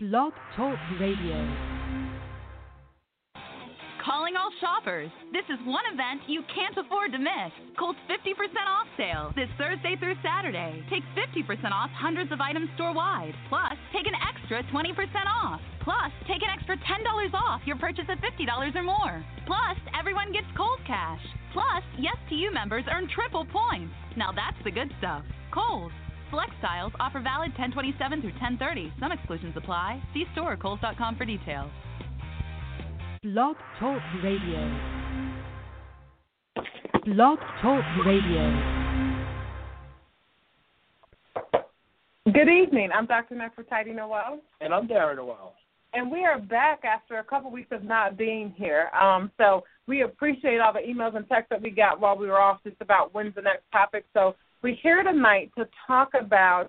Blog Talk Radio. Calling all shoppers. This is one event you can't afford to miss. Kohl's 50% off sale this Thursday through Saturday. Take 50% off hundreds of items store-wide. Plus, take an extra 20% off. Plus, take an extra $10 off your purchase of $50 or more. Plus, everyone gets Kohl's cash. Plus, Yes to You members earn triple points. Now that's the good stuff. Kohl's. Select styles. Offer valid 10/27 through 10/30. Some exclusions apply. See store or Kohls.com for details. Blog Talk Radio. Blog Talk Radio. Good evening. I'm Dr. Nefertiti Noelle. And I'm Darren Noelle. And we are back after a couple weeks of not being here. So we appreciate all the emails and texts that we got while we were off just about when's the next topic. So we're here tonight to talk about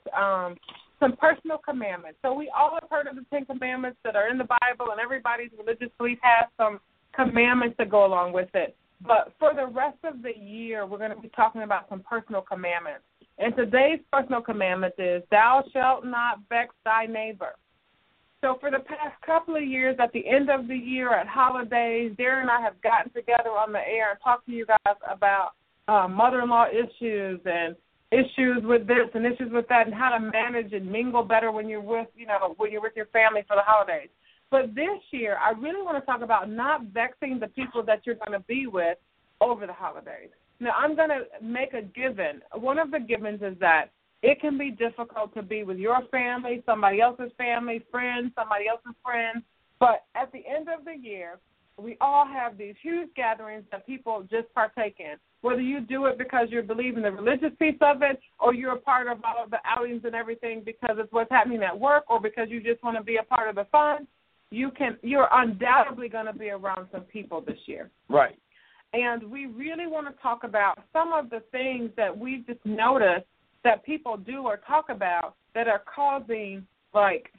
some personal commandments. So we all have heard of the Ten Commandments that are in the Bible, and everybody's religious belief has some commandments that go along with it. But for the rest of the year, we're going to be talking about some personal commandments. And today's personal commandment is, thou shalt not vex thy neighbor. So for the past couple of years, at the end of the year, at holidays, Darren and I have gotten together on the air and talked to you guys about mother-in-law issues and issues with this and issues with that, and how to manage and mingle better when you're with, when you're with your family for the holidays. But this year, I really want to talk about not vexing the people that you're going to be with over the holidays. Now, I'm going to make a given. One of the givens is that it can be difficult to be with your family, somebody else's family, friends, somebody else's friends. But at the end of the year, we all have these huge gatherings that people just partake in, whether you do it because you believe in the religious piece of it, or you're a part of all of the outings and everything because it's what's happening at work, or because you just want to be a part of the fun. You're undoubtedly going to be around some people this year. Right. And we really want to talk about some of the things that we've just noticed that people do or talk about that are causing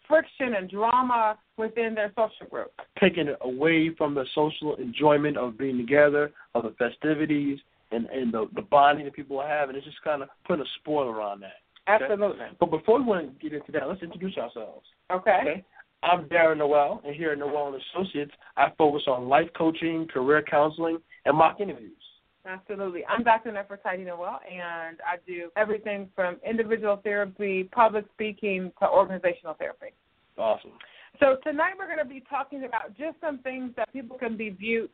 friction and drama within their social group. Taking it away from the social enjoyment of being together, of the festivities, and the bonding that people have, and it's just kind of putting a spoiler around that. Absolutely. Okay? But before we want to get into that, let's introduce ourselves. Okay. I'm Darren Noelle, and here at Noel and Associates, I focus on life coaching, career counseling, and mock interviews. Absolutely. I'm Dr. Nefertiti Noelle, and I do everything from individual therapy, public speaking, to organizational therapy. Awesome. So tonight we're going to be talking about just some things that people can be viewed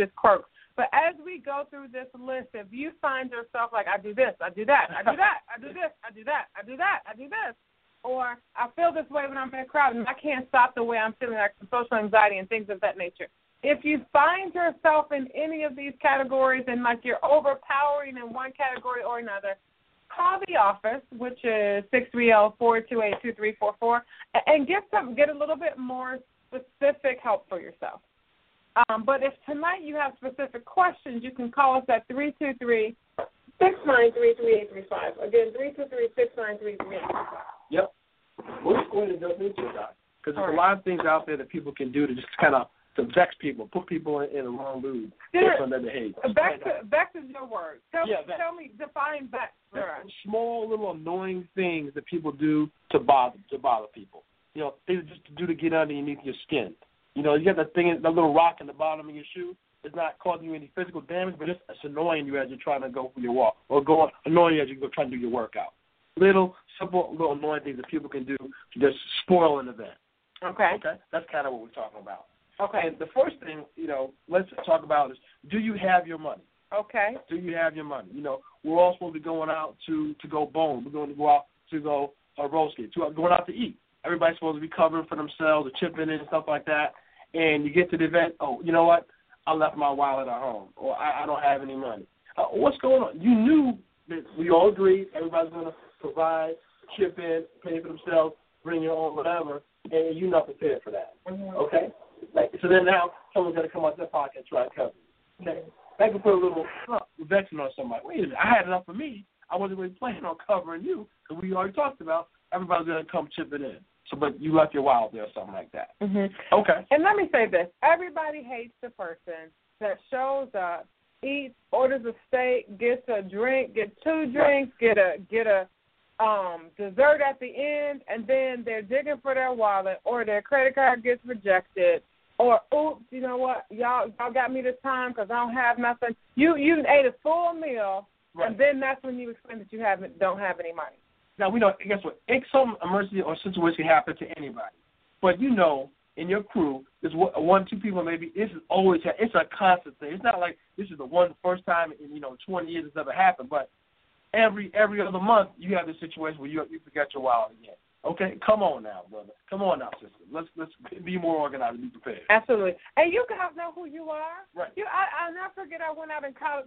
as quirks. But as we go through this list, if you find yourself like, I do this, I do that, I do that, I do this, I do that, I do that, I do this, or I feel this way when I'm in a crowd and I can't stop the way I'm feeling, like social anxiety and things of that nature. If you find yourself in any of these categories and you're overpowering in one category or another, call the office, which is 630-428-2344, and get a little bit more specific help for yourself. But if tonight you have specific questions, you can call us at 323-693-3835. Again, 323-693-3835. Yep. We're just going to jump into it, Doc, because there's a lot of things out there that people can do to just kind of vex people, put people in the wrong mood based on their behavior. Vex is your word. Tell me, define vex. Small, little annoying things that people do to bother people. Things just to do to get underneath your skin. You got that little rock in the bottom of your shoe. It's not causing you any physical damage, but it's annoying you as you're trying to go for your walk, or annoying you as you're trying to do your workout. Little, simple, little annoying things that people can do to just spoil an event. Okay. That's kind of what we're talking about. Okay. And the first thing, let's talk about is, do you have your money? Okay. Do you have your money? We're all supposed to be going out to go bone. We're going to go out to go roast it, going out to eat. Everybody's supposed to be covering for themselves or chipping in and stuff like that. And you get to the event, oh, you know what? I left my wallet at home, or I don't have any money. What's going on? You knew that we all agreed everybody's going to provide, chip in, pay for themselves, bring your own whatever, and you're not prepared for that. Mm-hmm. Okay? So then now someone's going to come out their pocket and try to cover it. Okay? That can put a little vexing on somebody. Wait a minute, I had enough for me. I wasn't really planning on covering you, because we already talked about everybody's going to come chip it in. So, but you left your wallet there or something like that. Mm-hmm. Okay. And let me say this. Everybody hates the person that shows up, eats, orders a steak, gets a drink, get two drinks, get a dessert at the end, and then they're digging for their wallet or their credit card gets rejected or, oops, you know what, y'all got me this time because I don't have nothing. You ate a full meal, right. And then that's when you explain that you don't have any money. Now, we know, guess what, some emergency or situation happens to anybody, but you know, in your crew, there's one, two people maybe. This is always, it's a constant thing. It's not like this is the one first time in, 20 years it's ever happened, but every other month you have this situation where you forget your wallet again. Okay, come on now, brother. Come on now, sister. Let's be more organized and be prepared. Absolutely. And you guys know who you are. Right. I'll never forget I went out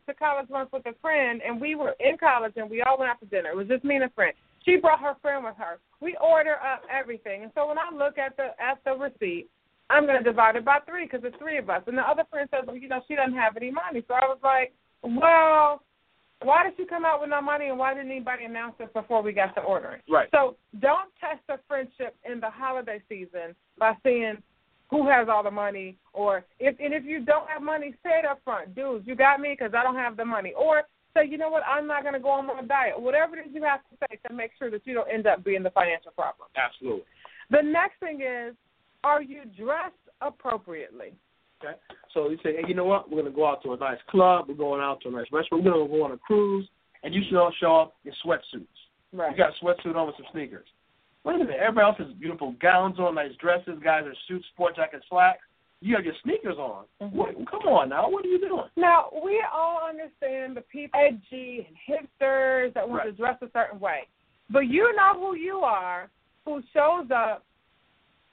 to college once with a friend, and we were in college, and we all went out to dinner. It was just me and a friend. She brought her friend with her. We order up everything. And so when I look at the receipt, I'm going to divide it by 3 because there's 3 of us. And the other friend says, well, she doesn't have any money. So I was like, well, why did she come out with no money, and why didn't anybody announce it before we got to ordering? Right. So don't test the friendship in the holiday season by seeing who has all the money. If you don't have money, say it up front. Dudes, you got me because I don't have the money. Or say, you know what, I'm not going to go on my diet. Whatever it is you have to say to make sure that you don't end up being the financial problem. Absolutely. The next thing is, are you dressed appropriately? Okay. So you say, hey, you know what, we're going to go out to a nice club, we're going out to a nice restaurant, we're going to go on a cruise, and you should all show up in sweatsuits. Right. You got a sweatsuit on with some sneakers. Wait a minute, everybody else has beautiful gowns on, nice dresses, guys in suits, sport jacket, slacks. You have your sneakers on. Mm-hmm. What, come on now, what are you doing? Now, we all understand the people, edgy and hipsters that want right. to dress a certain way. But you know who you are, who shows up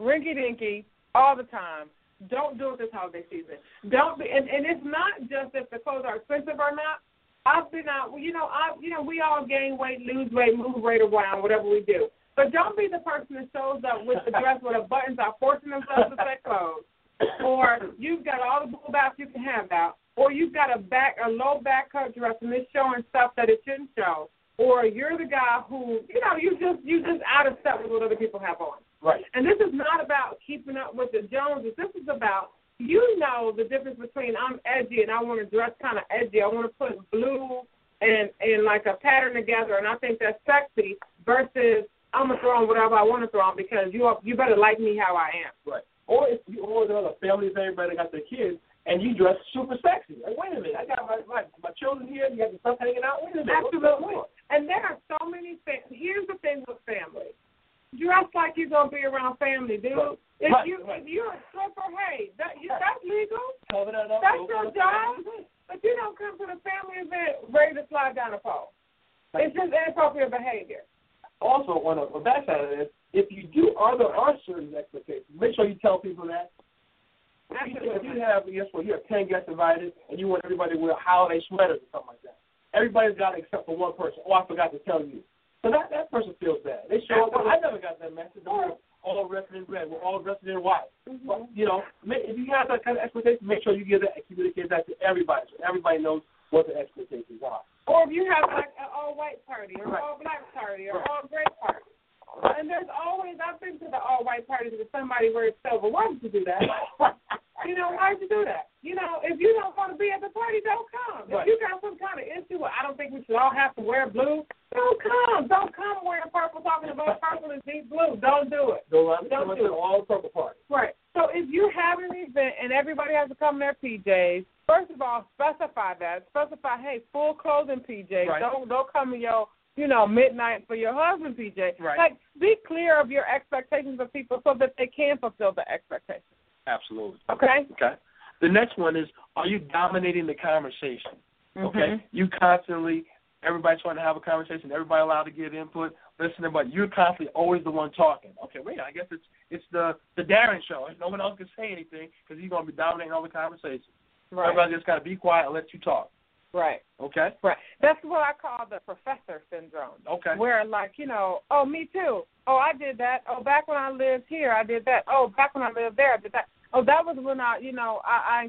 rinky-dinky all the time. Don't do it this holiday season. Don't be, and it's not just if the clothes are expensive or not. I've been out, we all gain weight, lose weight, move weight around, whatever we do. But don't be the person that shows up with the dress where the buttons are forcing themselves to their clothes. Or you've got all the boob outs you can have out, or you've got a low back cut dress and it's showing stuff that it shouldn't show, or you're the guy who, you just out of step with what other people have on. Right. And this is not about keeping up with the Joneses. This is about, the difference between I'm edgy and I want to dress kind of edgy. I want to put blue and like a pattern together, and I think that's sexy, versus I'm going to throw on whatever I want to throw on because you better like me how I am. Right. Or if you always have a family, everybody got their kids, and you dress super sexy. Like, wait a minute, I got my children here, you got the stuff hanging out. Wait a minute. Absolutely. And there are so many things. Here's the thing with family. Dress like you're going to be around family, dude. Right. If you're a stripper, hey, that's legal. That's your job. But you don't come to the family event ready to slide down a pole. It's just inappropriate behavior. Also, on the back side of this, if you do, there are certain expectations. Make sure you tell people that. If you have, you have 10 guests invited, and you want everybody to wear holiday sweaters or something like that. Everybody's got it except for one person. Oh, I forgot to tell you. So that person feels bad. They show up. I never got that message. We're all dressed in red. We're all dressed in white. Mm-hmm. But, if you have that kind of expectation, make sure you give that and communicate that to everybody, so everybody knows what the expectations are. Or if you have like an all-white party, or right. all-black party, or right. all-gray party. And there's always, I've been to the all-white parties with somebody where it's sober. Why did you do that? Why did you do that? If you don't want to be at the party, don't come. Right. If you got some kind of issue with, I don't think we should all have to wear blue, don't come. Don't come wearing purple, talking about purple and deep blue. Don't do it. Don't do it. All purple parties. Right. So if you have an event and everybody has to come in their PJs, first of all, specify that. Specify, hey, full clothing PJs. Right. Don't come in your... midnight for your husband, PJ. Right. Like, be clear of your expectations of people so that they can fulfill the expectations. Absolutely. Okay. The next one is, are you dominating the conversation? Mm-hmm. Okay. You constantly, everybody's trying to have a conversation. Everybody allowed to give input, listening, but you're constantly always the one talking. Okay, wait, I guess it's the Darren show. No one else can say anything because he's going to be dominating all the conversations. Right. Everybody just got to be quiet and let you talk. Right. Okay. Right. That's what I call the professor syndrome. Okay. Where like, oh, me too. Oh, I did that. Oh, back when I lived here, I did that. Oh, back when I lived there, I did that. Oh, that was when I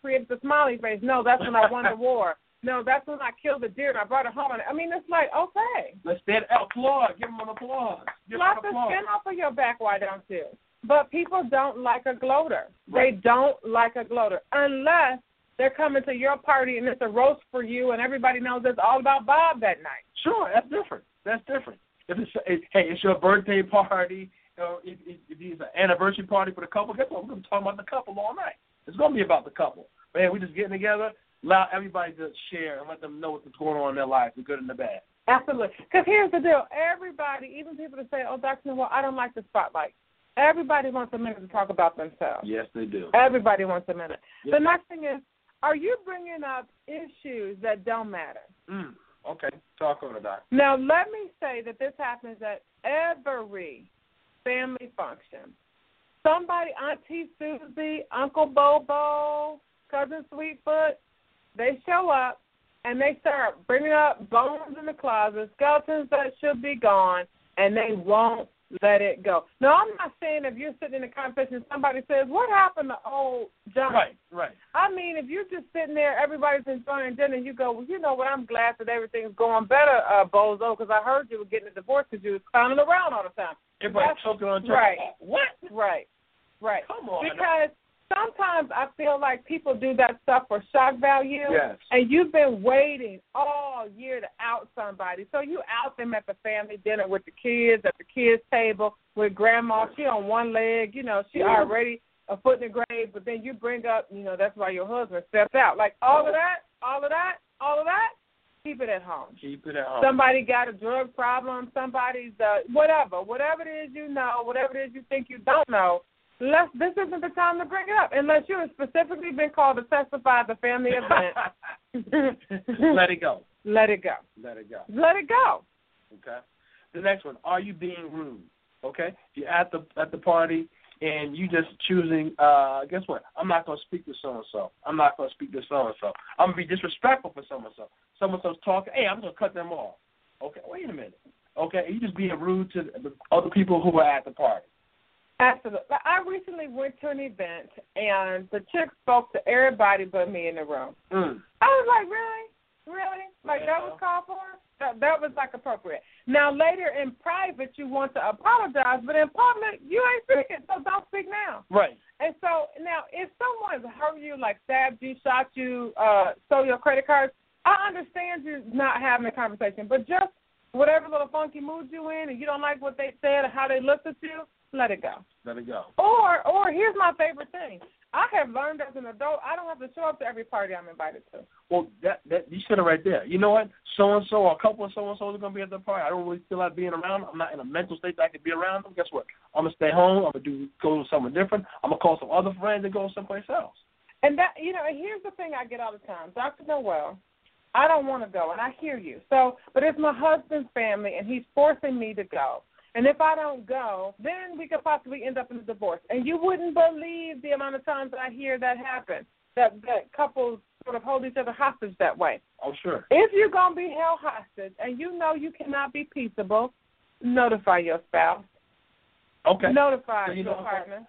created the smiley face. No, that's when I won the war. No, that's when I killed the deer and I brought it home. I mean, it's like, okay. Let's applaud. Give them an applause. Slap the skin off of your back. Why don't you? But people don't like a gloater. Right. They don't like a gloater unless they're coming to your party, and it's a roast for you, and everybody knows it's all about Bob that night. Sure, that's different. If it's, hey, it's your birthday party, or if it's an anniversary party for the couple, guess what? We're going to be talking about the couple all night. It's going to be about the couple. Man, we're just getting together. Allow everybody to share and let them know what's going on in their lives, the good and the bad. Absolutely. Because here's the deal. Everybody, even people that say, oh, Dr. Noelle, I don't like the spotlight. Everybody wants a minute to talk about themselves. Yes, they do. Everybody wants a minute. Yes. The next thing is, are you bringing up issues that don't matter? Mm. Okay. Talk on it, Doc. Now, let me say that this happens at every family function. Somebody, Auntie Susie, Uncle Bobo, Cousin Sweetfoot, they show up and they start bringing up bones in the closet, skeletons that should be gone, and they won't let it go. Now, I'm not saying if you're sitting in a conversation and somebody says, what happened to old John? Right, right. I mean, if you're just sitting there, everybody's enjoying dinner, and you go, well, you know what, I'm glad that everything's going better, Bozo, because I heard you were getting a divorce because you were clowning around all the time. Everybody's choking on John. Right. What? Right, right. Come on. Because sometimes I feel like people do that stuff for shock value, yes, and you've been waiting all year to out somebody. So you out them at the family dinner with the kids, at the kids' table, with grandma. She on one leg, you know, she already a foot in the grave, but then you bring up, you know, that's why your husband stepped out. Like all of that, keep it at home. Keep it at home. Somebody got a drug problem, somebody's whatever it is you know, whatever it is you think you don't know. This isn't the time to bring it up unless you have specifically been called to testify at the family event. Let it go. Okay. The next one, are you being rude? Okay. You're at the party and you just choosing, guess what? I'm not going to speak to so-and-so. I'm not going to speak to so-and-so. I'm going to be disrespectful for so-and-so. So-and-so's talking, hey, I'm going to cut them off. Okay, wait a minute. Okay, you're just being rude to the other people who are at the party. Absolutely. I recently went to an event, and the chick spoke to everybody but me in the room. Mm. I was like, really? Like, that was called for? That was, like, appropriate. Now, later in private, you want to apologize, but in public, you ain't speaking, so don't speak now. Right. And so, now, if someone's hurt you, like stabbed you, shot you, stole your credit cards, I understand you not having a conversation, but just whatever little funky mood you in and you don't like what they said or how they looked at you, Let it go. Or here's my favorite thing. I have learned as an adult, I don't have to show up to every party I'm invited to. Well, that you said it right there. You know what? So-and-so or a couple of so-and-sos are going to be at the party. I don't really feel like being around them. I'm not in a mental state that I can be around them. Guess what? I'm going to stay home. I'm going to go to something different. I'm going to call some other friends and go someplace else. And that, you know, here's the thing I get all the time. Dr. Noelle, I don't want to go, and I hear you. So, but it's my husband's family, and he's forcing me to go. And if I don't go, then we could possibly end up in a divorce. And you wouldn't believe the amount of times I hear that happen, that couples sort of hold each other hostage that way. Oh, sure. If you're going to be held hostage and you know you cannot be peaceable, notify your spouse. Okay. Notify your partner.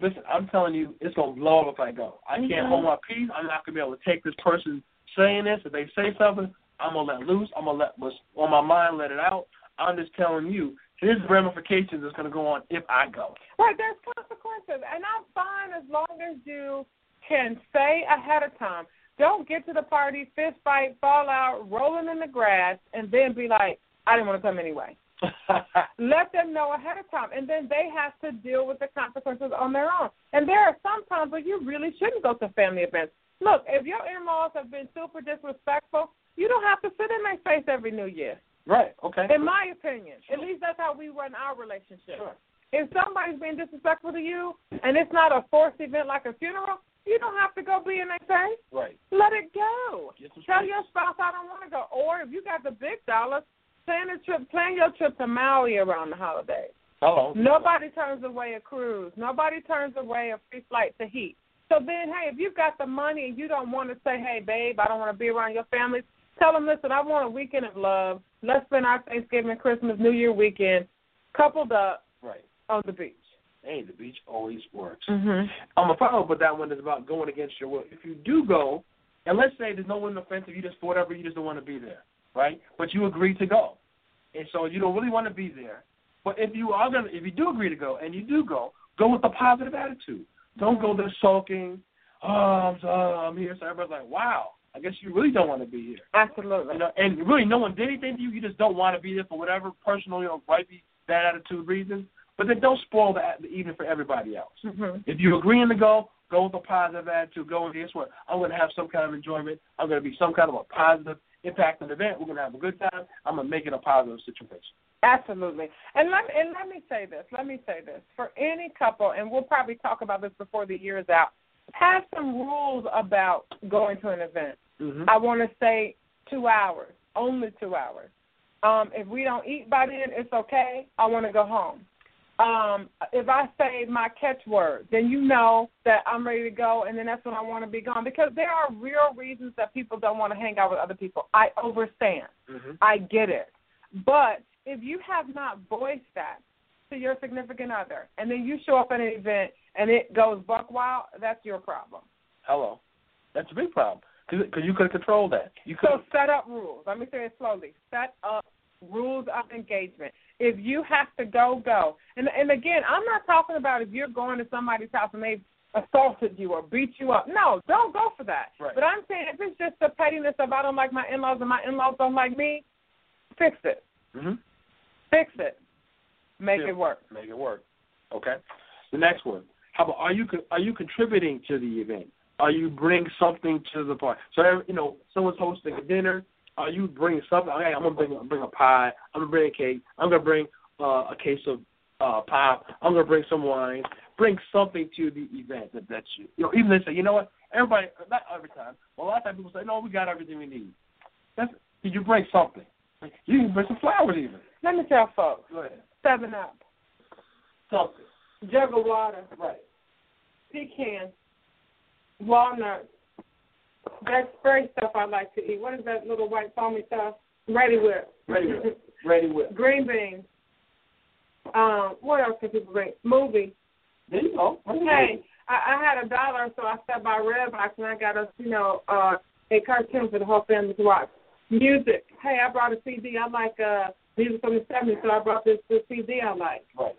Listen, I'm telling you, it's going to blow up if I go. I can't hold my peace. I'm not going to be able to take this person saying this. If they say something, I'm going to let loose. I'm going to let what's on my mind let it out. I'm just telling you, there's ramifications that's going to go on if I go. Right, there's consequences. And I'm fine as long as you can say ahead of time, don't get to the party, fist fight, fall out, rolling in the grass, and then be like, I didn't want to come anyway. Let them know ahead of time, and then they have to deal with the consequences on their own. And there are some times where you really shouldn't go to family events. Look, if your in-laws have been super disrespectful, you don't have to sit in their face every New Year. Right, okay. In my opinion. Sure. At least that's how we run our relationship. Sure. If somebody's being disrespectful to you and it's not a forced event like a funeral, you don't have to go be in that face. Right. Let it go. Tell your spouse I don't want to go. Or if you got the big dollars, plan your trip to Maui around the holidays. Hello. Nobody turns away a cruise. Nobody turns away a free flight to Heat. So then, hey, if you've got the money and you don't want to say, hey, babe, I don't want to be around your family, tell them, listen, I want a weekend of love. Let's spend our Thanksgiving, Christmas, New Year weekend coupled up on the beach. Hey, the beach always works. Mm-hmm. I'm a follow-up with that one is about going against your will. If you do go, and let's say there's no one offensive, you just for whatever, you just don't want to be there, right? But you agree to go. And so you don't really want to be there. But if you do agree to go and you do go with a positive attitude. Don't go there sulking. Oh, I'm here. So everybody's like, wow. I guess you really don't want to be here. Absolutely. You know, and really no one did anything to you. You just don't want to be there for whatever personal, you know, gripey, bad attitude reasons. But then don't spoil the evening for everybody else. Mm-hmm. If you're agreeing to go, go with a positive attitude. Go with this one. I'm going to have some kind of enjoyment. I'm going to be some kind of a positive impact on the event. We're going to have a good time. I'm going to make it a positive situation. Absolutely. And let me say this. For any couple, and we'll probably talk about this before the year is out, have some rules about going to an event. Mm-hmm. I want to say 2 hours, only 2 hours. If we don't eat by then, it's okay. I want to go home. If I say my catchword, then you know that I'm ready to go, and then that's when I want to be gone. Because there are real reasons that people don't want to hang out with other people. I understand. Mm-hmm. I get it. But if you have not voiced that to your significant other, and then you show up at an event and it goes buck wild, that's your problem. Hello. That's a big problem because you could control that. So set up rules. Let me say it slowly. Set up rules of engagement. If you have to go, go. And again, I'm not talking about if you're going to somebody's house and they've assaulted you or beat you up. No, don't go for that. Right. But I'm saying if it's just the pettiness of I don't like my in-laws and my in-laws don't like me, fix it. Mm-hmm. Fix it. Make it work. Make it work. Okay. The next one. How about are you contributing to the event? Are you bringing something to the party? So, you know, someone's hosting a dinner. Are you bringing something? Hey, I'm going to bring a pie. I'm going to bring a cake. I'm going to bring a case of pop. I'm going to bring some wine. Bring something to the event that's you. You know, even they say, you know what, everybody, not every time, but a lot of times people say, no, we got everything we need. Did you bring something? You can bring some flowers even. Let me tell folks. Go ahead. 7-Up. Something. Jug of water. Right. Pecans. Walnuts. That spray stuff I like to eat. What is that little white foamy stuff? Ready whip. Green beans. What else can people bring? Movie. There you go. Hey, I had $1, so I stopped by Redbox and I got us, you know, a cartoon for the whole family to watch. Music. Hey, I brought a CD. I like music from the 70s, so I brought this CD I like. Right.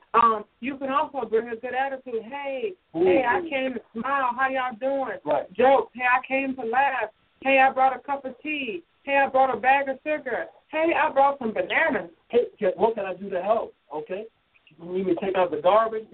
You can also bring a good attitude. Hey, I came to smile. How y'all doing? Right. Jokes. Hey, I came to laugh. Hey, I brought a cup of tea. Hey, I brought a bag of sugar. Hey, I brought some bananas. Hey, what can I do to help? Okay. We need to take out the garbage.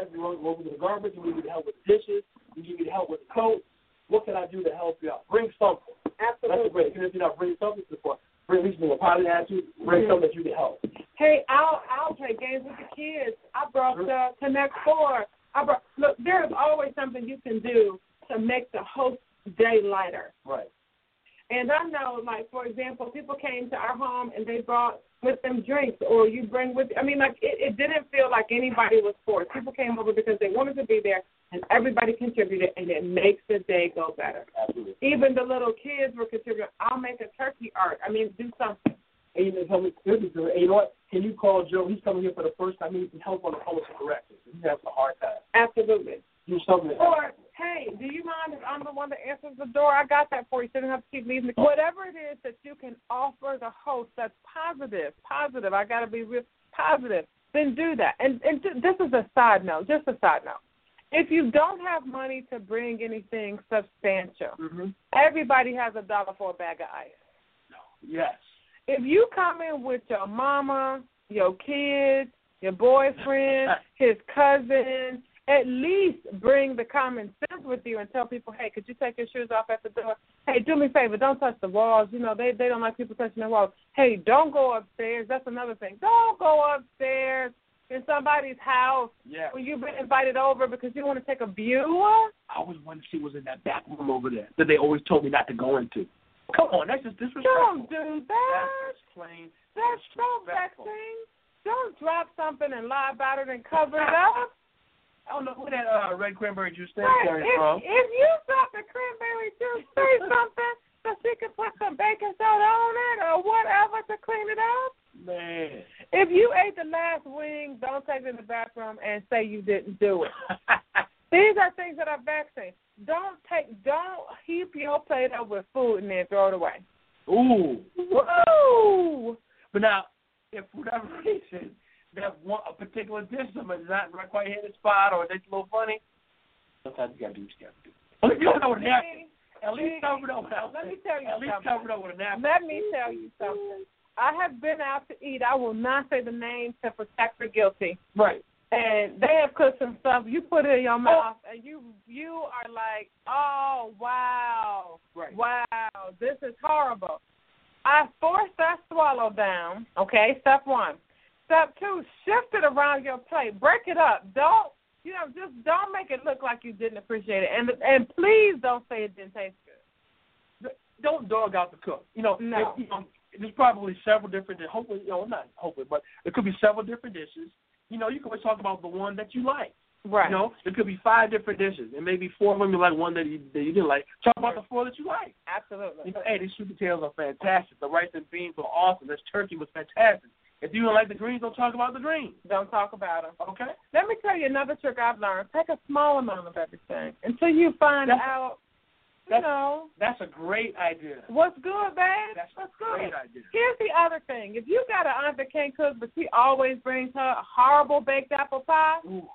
Everyone go over to the garbage. We need to help with the dishes. We need to help with the coat. What can I do to help you out? Bring something. Absolutely. That's great. Even if you're not bringing something to the party, bring at least a positive attitude, bring something that you can help. Hey, I'll play games with the kids. I brought the Connect Four. Look, there is always something you can do to make the host day lighter. Right. And I know, like, for example, people came to our home and they brought with them drinks or you bring with, I mean, like, it didn't feel like anybody was forced. People came over because they wanted to be there. And everybody contributed, and it makes the day go better. Absolutely. Even the little kids were contributing. I'll make a turkey art. I mean, do something. And you know what? Can you call Joe? He's coming here for the first time. He needs help on the phone to correct it. He has a hard time. Absolutely. Do something. Or, hey, do you mind if I'm the one that answers the door? I got that for you. So you don't have to keep leaving. Whatever it is that you can offer the host that's positive. I got to be real positive. Then do that. And this is a side note, just a side note. If you don't have money to bring anything substantial, everybody has $1 for a bag of ice. No. Yes. If you come in with your mama, your kids, your boyfriend, his cousin, at least bring the common sense with you and tell people, hey, could you take your shoes off at the door? Hey, do me a favor, don't touch the walls. You know, they don't like people touching the walls. Hey, don't go upstairs. That's another thing. Don't go upstairs. In somebody's house when you've been invited over because you want to take a view. I always wanted to see what was in that back room over there that they always told me not to go into. Come on, that's just disrespectful. Don't do that. That's plain disrespectful. Don't drop something and lie about it and cover it up. I don't know who that red cranberry juice thing is from. If you drop the cranberry juice, say something so she can put some baking soda on it or whatever to clean it up. Man. If you ate the last wing, don't take it in the bathroom and say you didn't do it. These are things that are vexing. Don't heap your plate up with food and then throw it away. Ooh. But now, if for whatever reason that one a particular dish somebody's not quite hit the spot or they a little funny, sometimes you gotta do what you gotta do. You don't know what happened. At least covered over. Let me tell you. At least covered over the napkin. Let me tell you something. I have been out to eat. I will not say the name to protect the guilty. Right. And they have cooked some stuff. You put it in your mouth, and you are like, oh wow, right. Wow, this is horrible. I forced that swallow down. Okay, step one. Step two, shift it around your plate. Break it up. Don't, you know, just don't make it look like you didn't appreciate it. And please don't say it didn't taste good. Don't dog out the cook. You know, no. There's probably several different, hopefully, you know, not hopefully, but there could be several different dishes. You know, you can always talk about the one that you like. Right. You know, there could be 5 different dishes, and maybe 4 of them you like, one that you didn't like. Talk about the 4 that you like. Absolutely. You know, hey, these sweet potatoes are fantastic. The rice and beans were awesome. This turkey was fantastic. If you don't like the greens, don't talk about the greens. Don't talk about them. Okay. Let me tell you another trick I've learned. Take a small amount of everything until you find out. That's a great idea. What's good, babe? That's good. Great idea. Here's the other thing. If you got an aunt that can't cook, but she always brings her a horrible baked apple pie, ooh.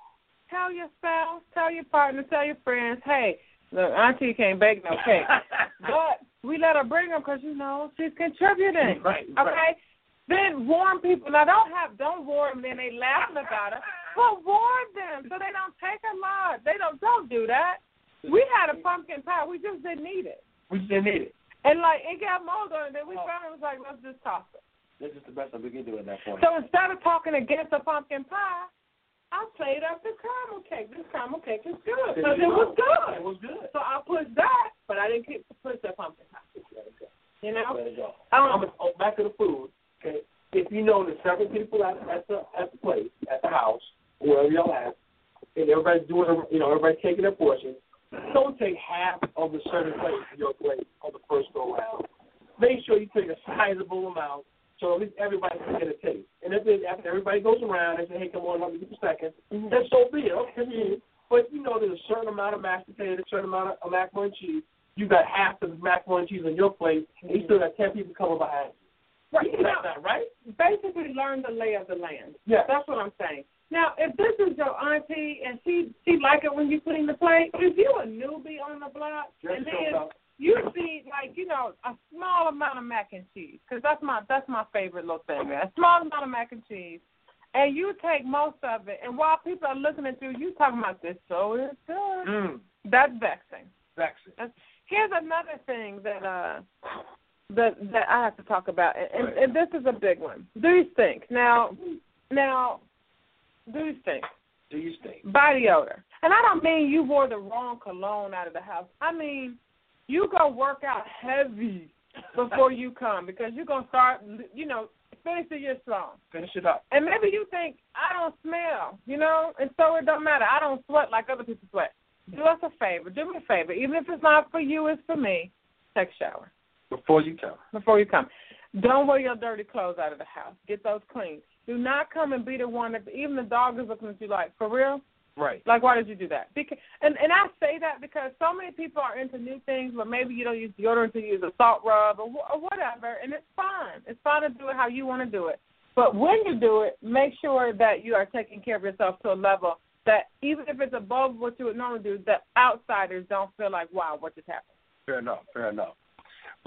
Tell your spouse, tell your partner, tell your friends, hey, look, Auntie can't bake no cake, but we let her bring them because, you know, she's contributing. Right. Okay? Right. Then warn people. Now, don't warn them. They laughing about it, but warn them so they don't take a lot. They don't do that. We had a pumpkin pie. We just didn't eat it. And, like, it got mold on it. Then we found it was like, let's just toss it. That's just the best we can do at that point. So instead of talking against the pumpkin pie, I played up the caramel cake. This caramel cake is good. Because it was good. So I pushed that, but I didn't push the pumpkin pie. You know? I'm going to back to the food. Okay. If you know there's several people at the place, at the house, wherever y'all at, and everybody's doing, you know, everybody's taking their portions, don't take half of the certain plate in your plate on the first go around. Make sure you take a sizable amount so at least everybody can get a taste. And if after everybody goes around and say, hey, come on, let me get a second, then so be it. Okay. But you know there's a certain amount of mashed potatoes, a certain amount of macaroni and cheese. You got half the macaroni and cheese on your plate, and you still got 10 people coming behind you. Right. You got that, right? Basically, learn the lay of the land. Yeah. That's what I'm saying. Now, if this is your auntie and she like it when you clean the plate, if you a newbie on the block, and then you see, like, you know, a small amount of mac and cheese, because that's my favorite little thing, man. A small amount of mac and cheese, and you take most of it, and while people are looking at you talking about this, so it's good. That's vexing. Here's another thing that I have to talk about, and this is a big one. Do you think? Now. Do you stink? Body odor. And I don't mean you wore the wrong cologne out of the house. I mean you go work out heavy before you come because you're going to start, you know, finishing your strong. Finish it up. And maybe you think, I don't smell, you know, and so it don't matter. I don't sweat like other people sweat. Do us a favor. Do me a favor. Even if it's not for you, it's for me. Take a shower. Before you come. Don't wear your dirty clothes out of the house. Get those clean. Do not come and be the one that even the dog is looking at you like, for real? Right. Like, why did you do that? Because, and I say that because so many people are into new things, but maybe you don't use deodorant, you use a salt rub or whatever, and it's fine. It's fine to do it how you want to do it. But when you do it, make sure that you are taking care of yourself to a level that even if it's above what you would normally do, that outsiders don't feel like, wow, what just happened? Fair enough.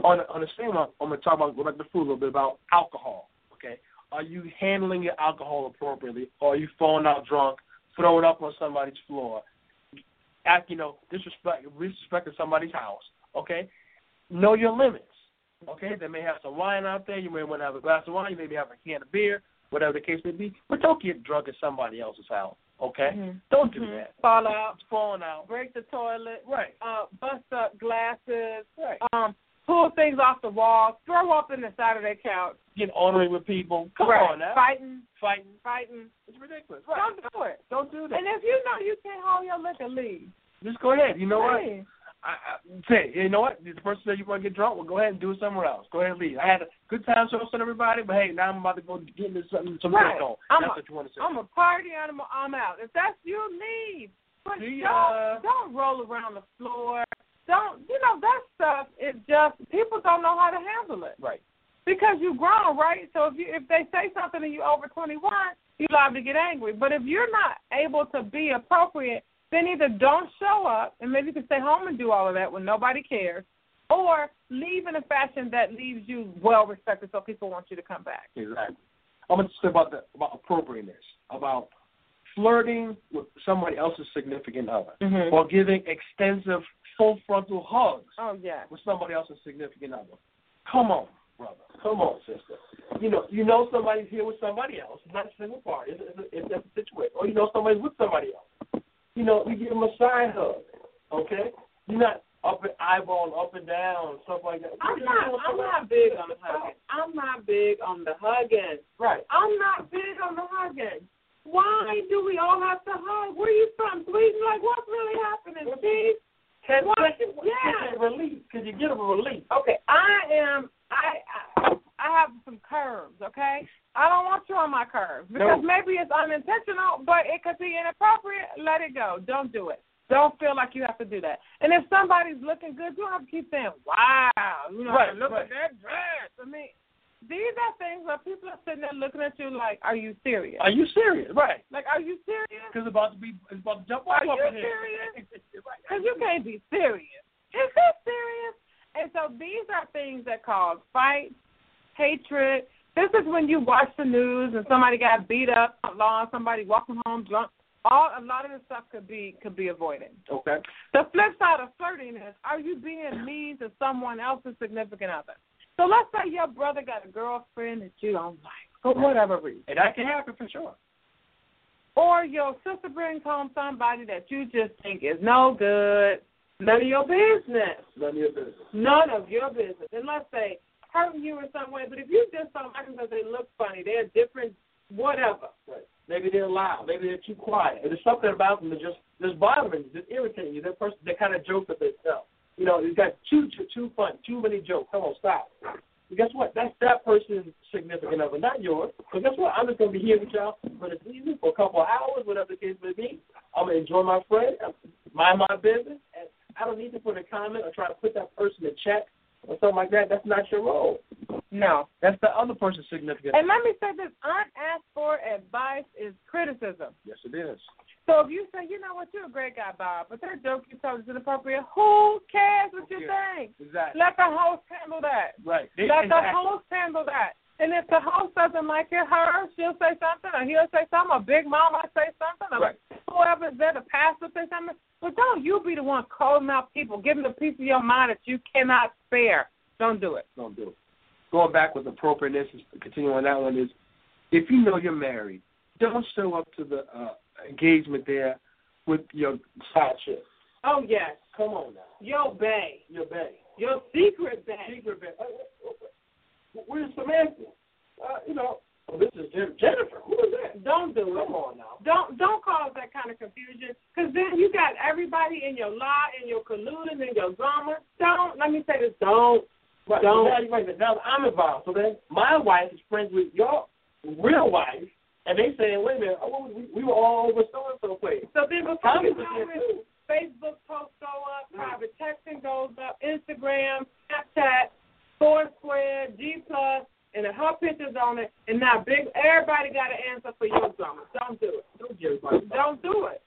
On the same, I'm going to talk about, go back to food a little bit about alcohol, okay? Are you handling your alcohol appropriately? Or are you falling out drunk, throwing up on somebody's floor, disrespecting somebody's house, okay? Know your limits, okay? They may have some wine out there. You may want to have a glass of wine. You may have a can of beer, whatever the case may be. But don't get drunk at somebody else's house, okay? Mm-hmm. Don't do that. Falling out. Break the toilet. Right. Bust up glasses. Right. Pull things off the wall, throw up in the side of their couch. Get ornery with people. Come on now. Fighting. It's ridiculous. Right. Don't do it. And if you know you can't hold your liquor, leave. Just go ahead. You know what? You know what? The person that you want to get drunk, well, go ahead and do it somewhere else. Go ahead and leave. I had a good time serving everybody, but, hey, now I'm about to go get into some drink on. That's what you want to say. I'm a party animal. I'm out. If that's you, leave. But don't roll around the floor. Don't, you know, that stuff is just, people don't know how to handle it. Right. Because you're grown, right? So if they say something and you're over 21, you're liable to get angry. But if you're not able to be appropriate Then either don't show up, and maybe you can stay home and do all of that when nobody cares, or leave in a fashion that leaves you well-respected so people want you to come back. Exactly. I'm going to say about appropriateness, about flirting with somebody else's significant other, mm-hmm. or giving extensive full frontal hugs with somebody else's significant other. Come on, brother. Come on, sister. You know somebody's here with somebody else, not single party. It's a situation. Or you know somebody's with somebody else. You know, you give them a side hug, okay? You're not up and eyeball, up and down, stuff like that. I'm not big on the hugging. Right. I'm not big on the hugging. Why do we all have to hug? Where are you from? Sweden? Like, what's really happening, Steve? Because you get a relief. Okay, I have some curves, okay? I don't want you on my curves because maybe it's unintentional, but it could be inappropriate. Let it go. Don't do it. Don't feel like you have to do that. And if somebody's looking good, you don't have to keep saying, wow, look at that dress. I mean, these are things where people are sitting there looking at you like, are you serious? Are you serious? Right. Like, are you serious? Because it's about to jump off of here. Are you serious? Because you can't be serious. Is this serious? And so these are things that cause fights, hatred. This is when you watch the news and somebody got beat up along, somebody walking home drunk. A lot of this stuff could be avoided. Okay. The flip side of flirting is, are you being mean to someone else's significant other? So let's say your brother got a girlfriend that you don't like for whatever reason. And that can happen for sure. Or your sister brings home somebody that you just think is no good. None of your business. And let's say hurting you in some way. But if you just don't like them because they look funny, they're different, whatever. Right. Maybe they're loud. Maybe they're too quiet. And there's something about them that just bothering you, just irritating you. That person, they kind of joke with themselves. You know, you got too fun, too many jokes. Come on, stop. And guess what? That's that person's significant other, not yours. But guess what? I'm just going to be here with y'all for the season, for a couple of hours, whatever the case may be. I'm going to enjoy my friend, mind my business. And I don't need to put a comment or try to put that person in check or something like that. That's not your role. No. That's the other person's significant other. And let me say this. Unasked for advice is criticism. Yes, it is. So if you say, you know what, you're a great guy, Bob, but that joke you told is inappropriate, who cares what you think? Exactly. Let the host handle that. Right. Let the host handle that. And if the host doesn't like it, her, she'll say something, or he'll say something, or Big Mama say something, or whoever's there, the pastor say something. But don't you be the one calling out people, giving a piece of your mind that you cannot spare. Don't do it. Don't do it. Going back with appropriateness, continuing on that one is, if you know you're married, don't show up to the engagement there with your side chick. Oh, yes. Come on now. Your bae. Your secret bae. Where's Samantha? This is Jennifer. Who is that? Don't do it. Come on now. Don't cause that kind of confusion, because then you got everybody in your lie, in your colluding, in your drama. Don't. Right. Don't. Now I'm involved. So then my wife is friends with your real wife. And they saying, wait a minute, we were all over so-and-so place. So then before you know it, Facebook posts go up, private texting goes up, Instagram, Snapchat, Foursquare, G+, and her picture's on it. And now everybody got an answer for your drama. Don't do it. Don't do it.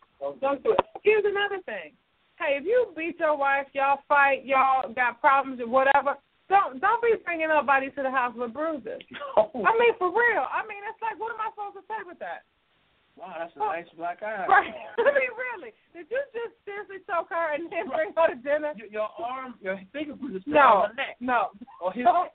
Here's another thing. Hey, if you beat your wife, y'all fight, y'all got problems or whatever, Don't be bringing nobody to the house with bruises. No. I mean, for real. I mean, it's like, what am I supposed to say with that? Wow, that's a nice black eye. Right. I mean, really. Did you just seriously choke her and then bring her to dinner? Your arm, your fingerprints are on her neck. No. Or his don't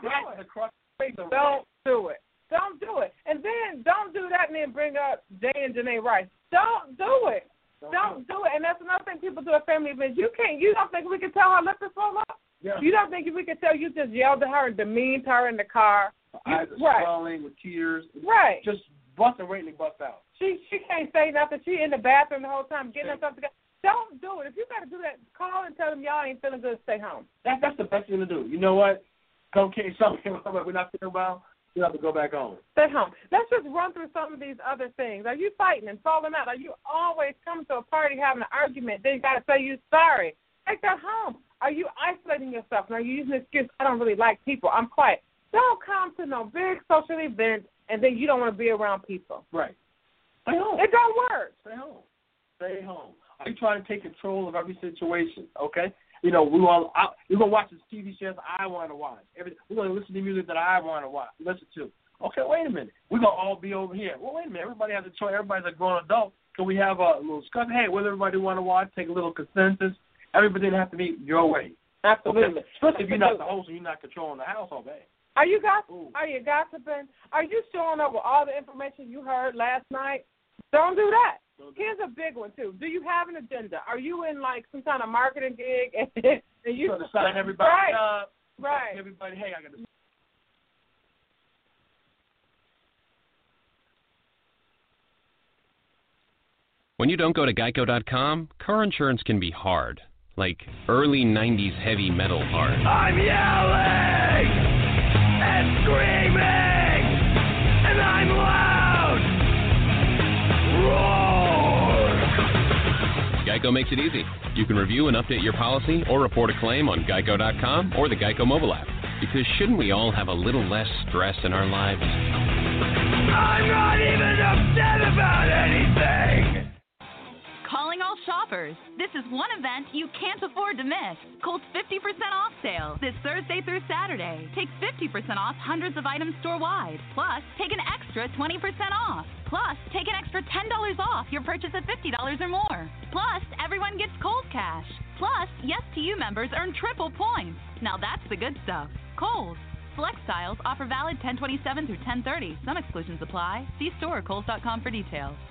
do it. Don't do it. Don't do it. And then don't do that and then bring up Jay and Janae Rice. Don't do it. Don't do it. And that's another thing people do at family events. You don't think we can tell her, let this roll up? Yeah. You don't think we could tell you just yelled at her and demeaned her in the car? Eyes are swelling with tears. Right. Just busting, waiting to bust out. She can't say nothing. She in the bathroom the whole time, getting herself together. Don't do it. If you got to do that, call and tell them y'all ain't feeling good, stay home. That's the best thing to do. You know what? Okay, something we're not feeling well, you have to go back home. Stay home. Let's just run through some of these other things. Are you fighting and falling out? Are you always coming to a party having an argument? Then you got to say you're sorry. Take that home. Are you isolating yourself? Are you using the excuse, I don't really like people, I'm quiet? Don't come to no big social event and then you don't want to be around people. Right. Stay home. It don't work. Stay home. I'm trying to take control of every situation, okay? You know, we're going to watch the TV shows I want to watch. We're going to listen to music that I want to listen to. Okay, wait a minute. We're going to all be over here. Well, wait a minute. Everybody has a choice. Everybody's a grown adult. So we have a little discussion. Hey, what does everybody want to watch? Take a little consensus. Everybody doesn't have to be your way. Absolutely. Okay. Especially if you're not the host and you're not controlling the household, man. Are you gossiping? Are you showing up with all the information you heard last night? Don't do that. Here's a big one, too. Do you have an agenda? Are you in, like, some kind of marketing gig? And you trying to sign everybody up. Right. Everybody, hey, I got to. When you don't go to Geico.com, car insurance can be hard. Like early 90s heavy metal hard. I'm yelling and screaming and I'm loud. Roar! Geico makes it easy. You can review and update your policy or report a claim on Geico.com or the Geico mobile app. Because shouldn't we all have a little less stress in our lives? I'm not even upset about anything. Calling all shoppers. This is one event you can't afford to miss. Kohl's 50% off sale this Thursday through Saturday. Take 50% off hundreds of items store-wide. Plus, take an extra 20% off. Plus, take an extra $10 off your purchase of $50 or more. Plus, everyone gets Kohl's cash. Plus, Yes to You members earn triple points. Now that's the good stuff. Kohl's. Select styles offer valid 10/27 through 10/30. Some exclusions apply. See store or Kohls.com for details.